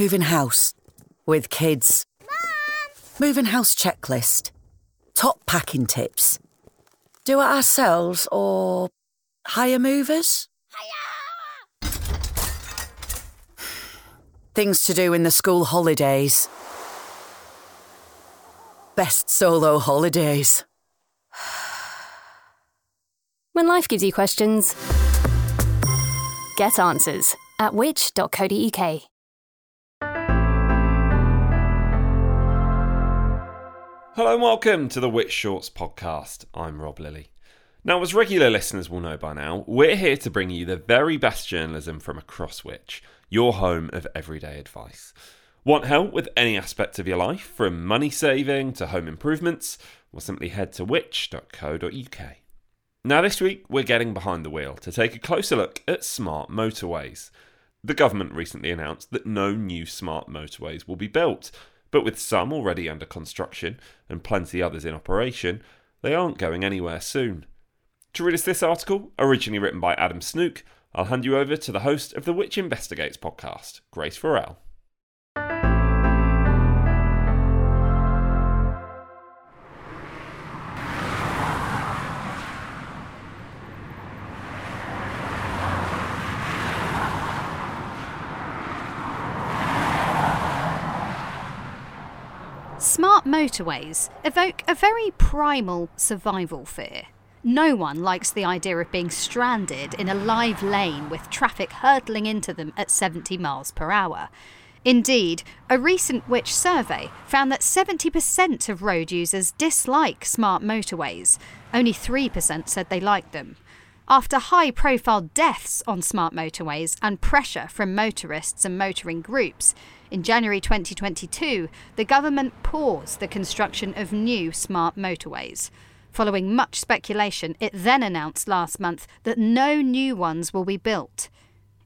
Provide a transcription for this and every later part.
Moving house. With kids. Mum! Moving house checklist. Top packing tips. Do it ourselves or hire movers? Hiya! Things to do in the school holidays. Best solo holidays. When life gives you questions, get answers at which.co.uk. Hello and welcome to the Which Shorts podcast. I'm Rob Lilly. Now, as regular listeners will know by now, we're here to bring you the very best journalism from across Which, your home of everyday advice. Want help with any aspect of your life, from money saving to home improvements? Well, simply head to which.co.uk. Now, this week, we're getting behind the wheel to take a closer look at smart motorways. The government recently announced that no new smart motorways will be built, but with some already under construction and plenty others in operation, they aren't going anywhere soon. To read us this article, originally written by Adam Snook, I'll hand you over to the host of the Which Investigates podcast, Grace Farrell. Smart motorways evoke a very primal survival fear. No one likes the idea of being stranded in a live lane with traffic hurtling into them at 70 miles per hour. Indeed, a recent Which survey found that 70% of road users dislike smart motorways. Only 3% said they liked them. After high-profile deaths on smart motorways and pressure from motorists and motoring groups, in January 2022, the government paused the construction of new smart motorways. Following much speculation, it then announced last month that no new ones will be built.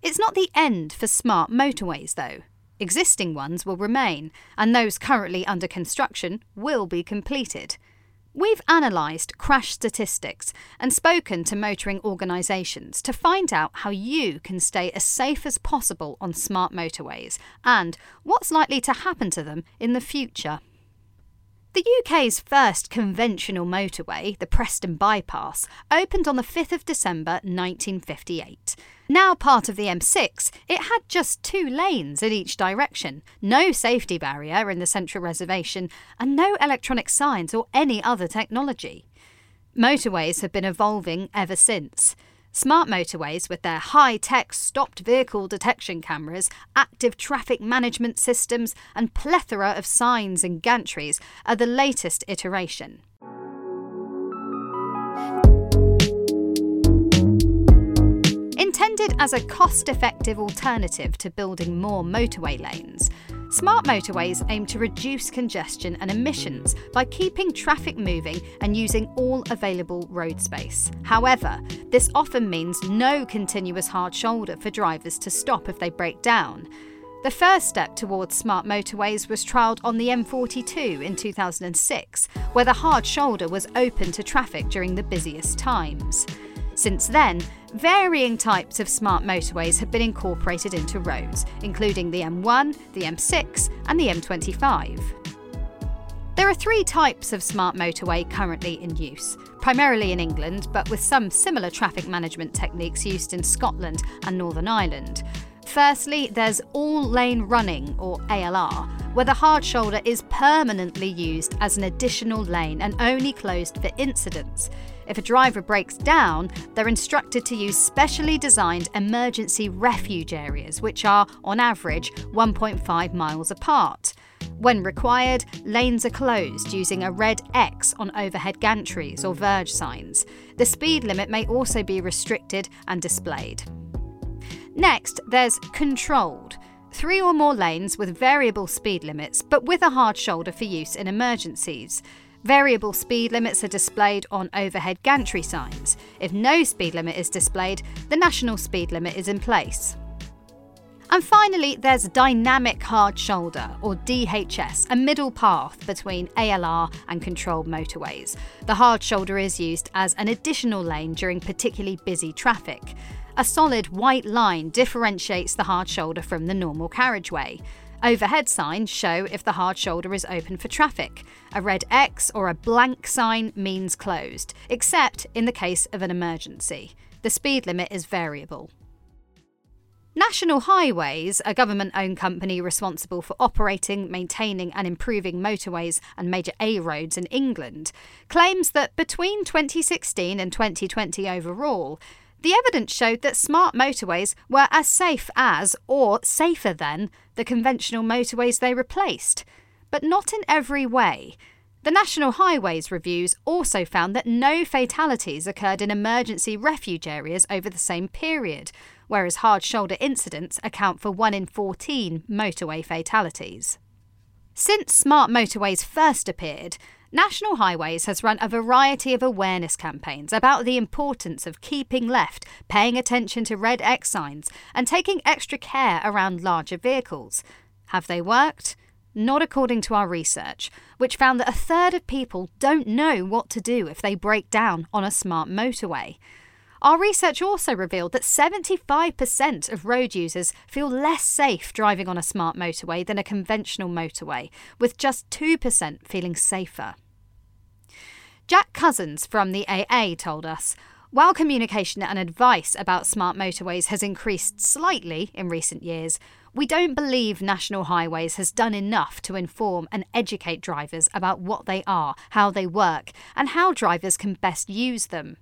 It's not the end for smart motorways, though. Existing ones will remain, and those currently under construction will be completed. We've analysed crash statistics and spoken to motoring organisations to find out how you can stay as safe as possible on smart motorways and what's likely to happen to them in the future. The UK's first conventional motorway, the Preston Bypass, opened on the 5th of December 1958. Now part of the M6, it had just two lanes in each direction, no safety barrier in the central reservation, and no electronic signs or any other technology. Motorways have been evolving ever since. Smart motorways, with their high-tech stopped vehicle detection cameras, active traffic management systems, and plethora of signs and gantries, are the latest iteration. Intended as a cost-effective alternative to building more motorway lanes, smart motorways aim to reduce congestion and emissions by keeping traffic moving and using all available road space. However, this often means no continuous hard shoulder for drivers to stop if they break down. The first step towards smart motorways was trialled on the M42 in 2006, where the hard shoulder was open to traffic during the busiest times. Since then, varying types of smart motorways have been incorporated into roads, including the M1, the M6, and the M25. There are three types of smart motorway currently in use, primarily in England, but with some similar traffic management techniques used in Scotland and Northern Ireland. Firstly, there's all-lane running, or ALR, where the hard shoulder is permanently used as an additional lane and only closed for incidents. If a driver breaks down, they're instructed to use specially designed emergency refuge areas, which are, on average, 1.5 miles apart. When required, lanes are closed using a red X on overhead gantries or verge signs. The speed limit may also be restricted and displayed. Next, there's controlled. Three or more lanes with variable speed limits, but with a hard shoulder for use in emergencies. Variable speed limits are displayed on overhead gantry signs. If no speed limit is displayed, the national speed limit is in place. And finally, there's dynamic hard shoulder, or DHS, a middle path between ALR and controlled motorways. The hard shoulder is used as an additional lane during particularly busy traffic. A solid white line differentiates the hard shoulder from the normal carriageway. Overhead signs show if the hard shoulder is open for traffic. A red X or a blank sign means closed, except in the case of an emergency. The speed limit is variable. National Highways, a government-owned company responsible for operating, maintaining and improving motorways and major A roads in England, claims that between 2016 and 2020 overall, the evidence showed that smart motorways were as safe as, or safer than, the conventional motorways they replaced. But not in every way. The National Highways reviews also found that no fatalities occurred in emergency refuge areas over the same period, whereas hard shoulder incidents account for 1 in 14 motorway fatalities. Since smart motorways first appeared, National Highways has run a variety of awareness campaigns about the importance of keeping left, paying attention to red X signs, and taking extra care around larger vehicles. Have they worked? Not according to our research, which found that a third of people don't know what to do if they break down on a smart motorway. Our research also revealed that 75% of road users feel less safe driving on a smart motorway than a conventional motorway, with just 2% feeling safer. Jack Cousins from the AA told us, while communication and advice about smart motorways has increased slightly in recent years, we don't believe National Highways has done enough to inform and educate drivers about what they are, how they work, and how drivers can best use them.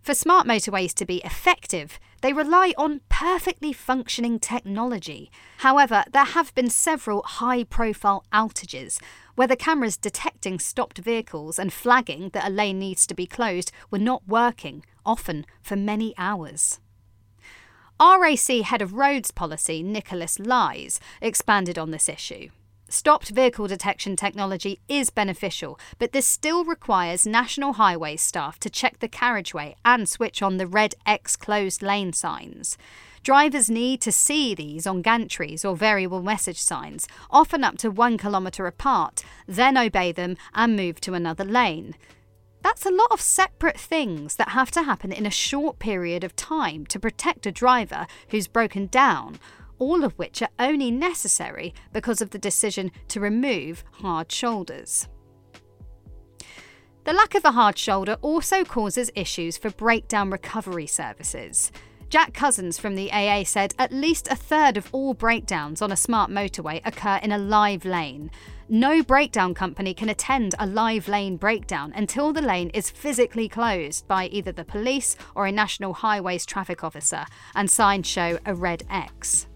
For smart motorways to be effective, they rely on perfectly functioning technology. However, there have been several high-profile outages, where the cameras detecting stopped vehicles and flagging that a lane needs to be closed were not working, often for many hours. RAC Head of Roads Policy Nicholas Lyes expanded on this issue. Stopped vehicle detection technology is beneficial, but this still requires National Highways staff to check the carriageway and switch on the red X closed lane signs. Drivers need to see these on gantries or variable message signs, often up to 1 kilometre apart, then obey them and move to another lane. That's a lot of separate things that have to happen in a short period of time to protect a driver who's broken down, all of which are only necessary because of the decision to remove hard shoulders. The lack of a hard shoulder also causes issues for breakdown recovery services. Jack Cousins from the AA said at least a third of all breakdowns on a smart motorway occur in a live lane. No breakdown company can attend a live lane breakdown until the lane is physically closed by either the police or a National Highways traffic officer, and signs show a red X.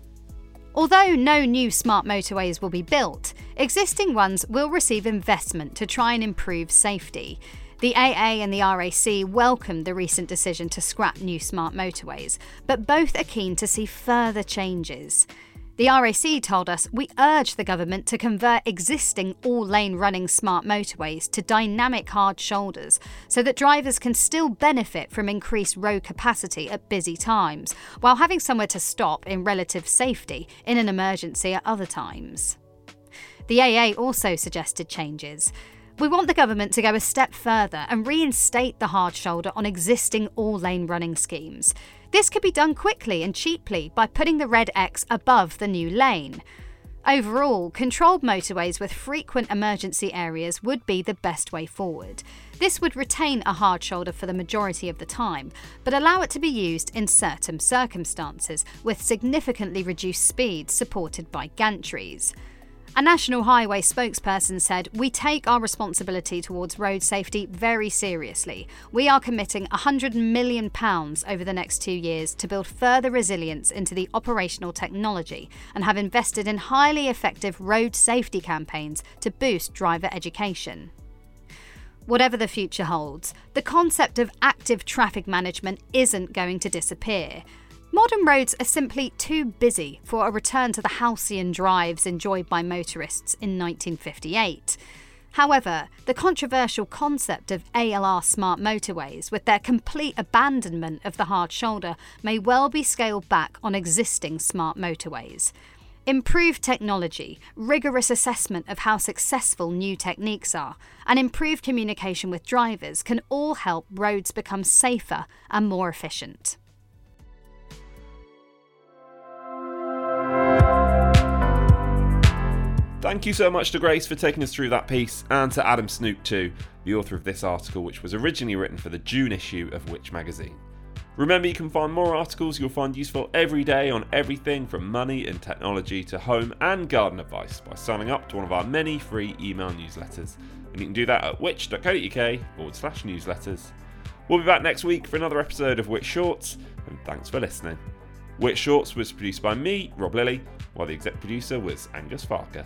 Although no new smart motorways will be built, existing ones will receive investment to try and improve safety. The AA and the RAC welcomed the recent decision to scrap new smart motorways, but both are keen to see further changes. The RAC told us, we urge the government to convert existing all-lane running smart motorways to dynamic hard shoulders so that drivers can still benefit from increased road capacity at busy times, while having somewhere to stop in relative safety in an emergency at other times. The AA also suggested changes. We want the government to go a step further and reinstate the hard shoulder on existing all-lane running schemes. This could be done quickly and cheaply by putting the red X above the new lane. Overall, controlled motorways with frequent emergency areas would be the best way forward. This would retain a hard shoulder for the majority of the time, but allow it to be used in certain circumstances with significantly reduced speed supported by gantries. A National Highway spokesperson said, we take our responsibility towards road safety very seriously. We are committing £100 million over the next 2 years to build further resilience into the operational technology and have invested in highly effective road safety campaigns to boost driver education. Whatever the future holds, the concept of active traffic management isn't going to disappear. Modern roads are simply too busy for a return to the halcyon drives enjoyed by motorists in 1958. However, the controversial concept of ALR smart motorways, with their complete abandonment of the hard shoulder, may well be scaled back on existing smart motorways. Improved technology, rigorous assessment of how successful new techniques are, and improved communication with drivers can all help roads become safer and more efficient. Thank you so much to Grace for taking us through that piece, and to Adam Snook too, the author of this article, which was originally written for the June issue of Which? Magazine. Remember, you can find more articles you'll find useful every day on everything from money and technology to home and garden advice by signing up to one of our many free email newsletters. And you can do that at which.co.uk/newsletters. We'll be back next week for another episode of Which Shorts, and thanks for listening. Which Shorts was produced by me, Rob Lilly, while the exec producer was Angus Farker.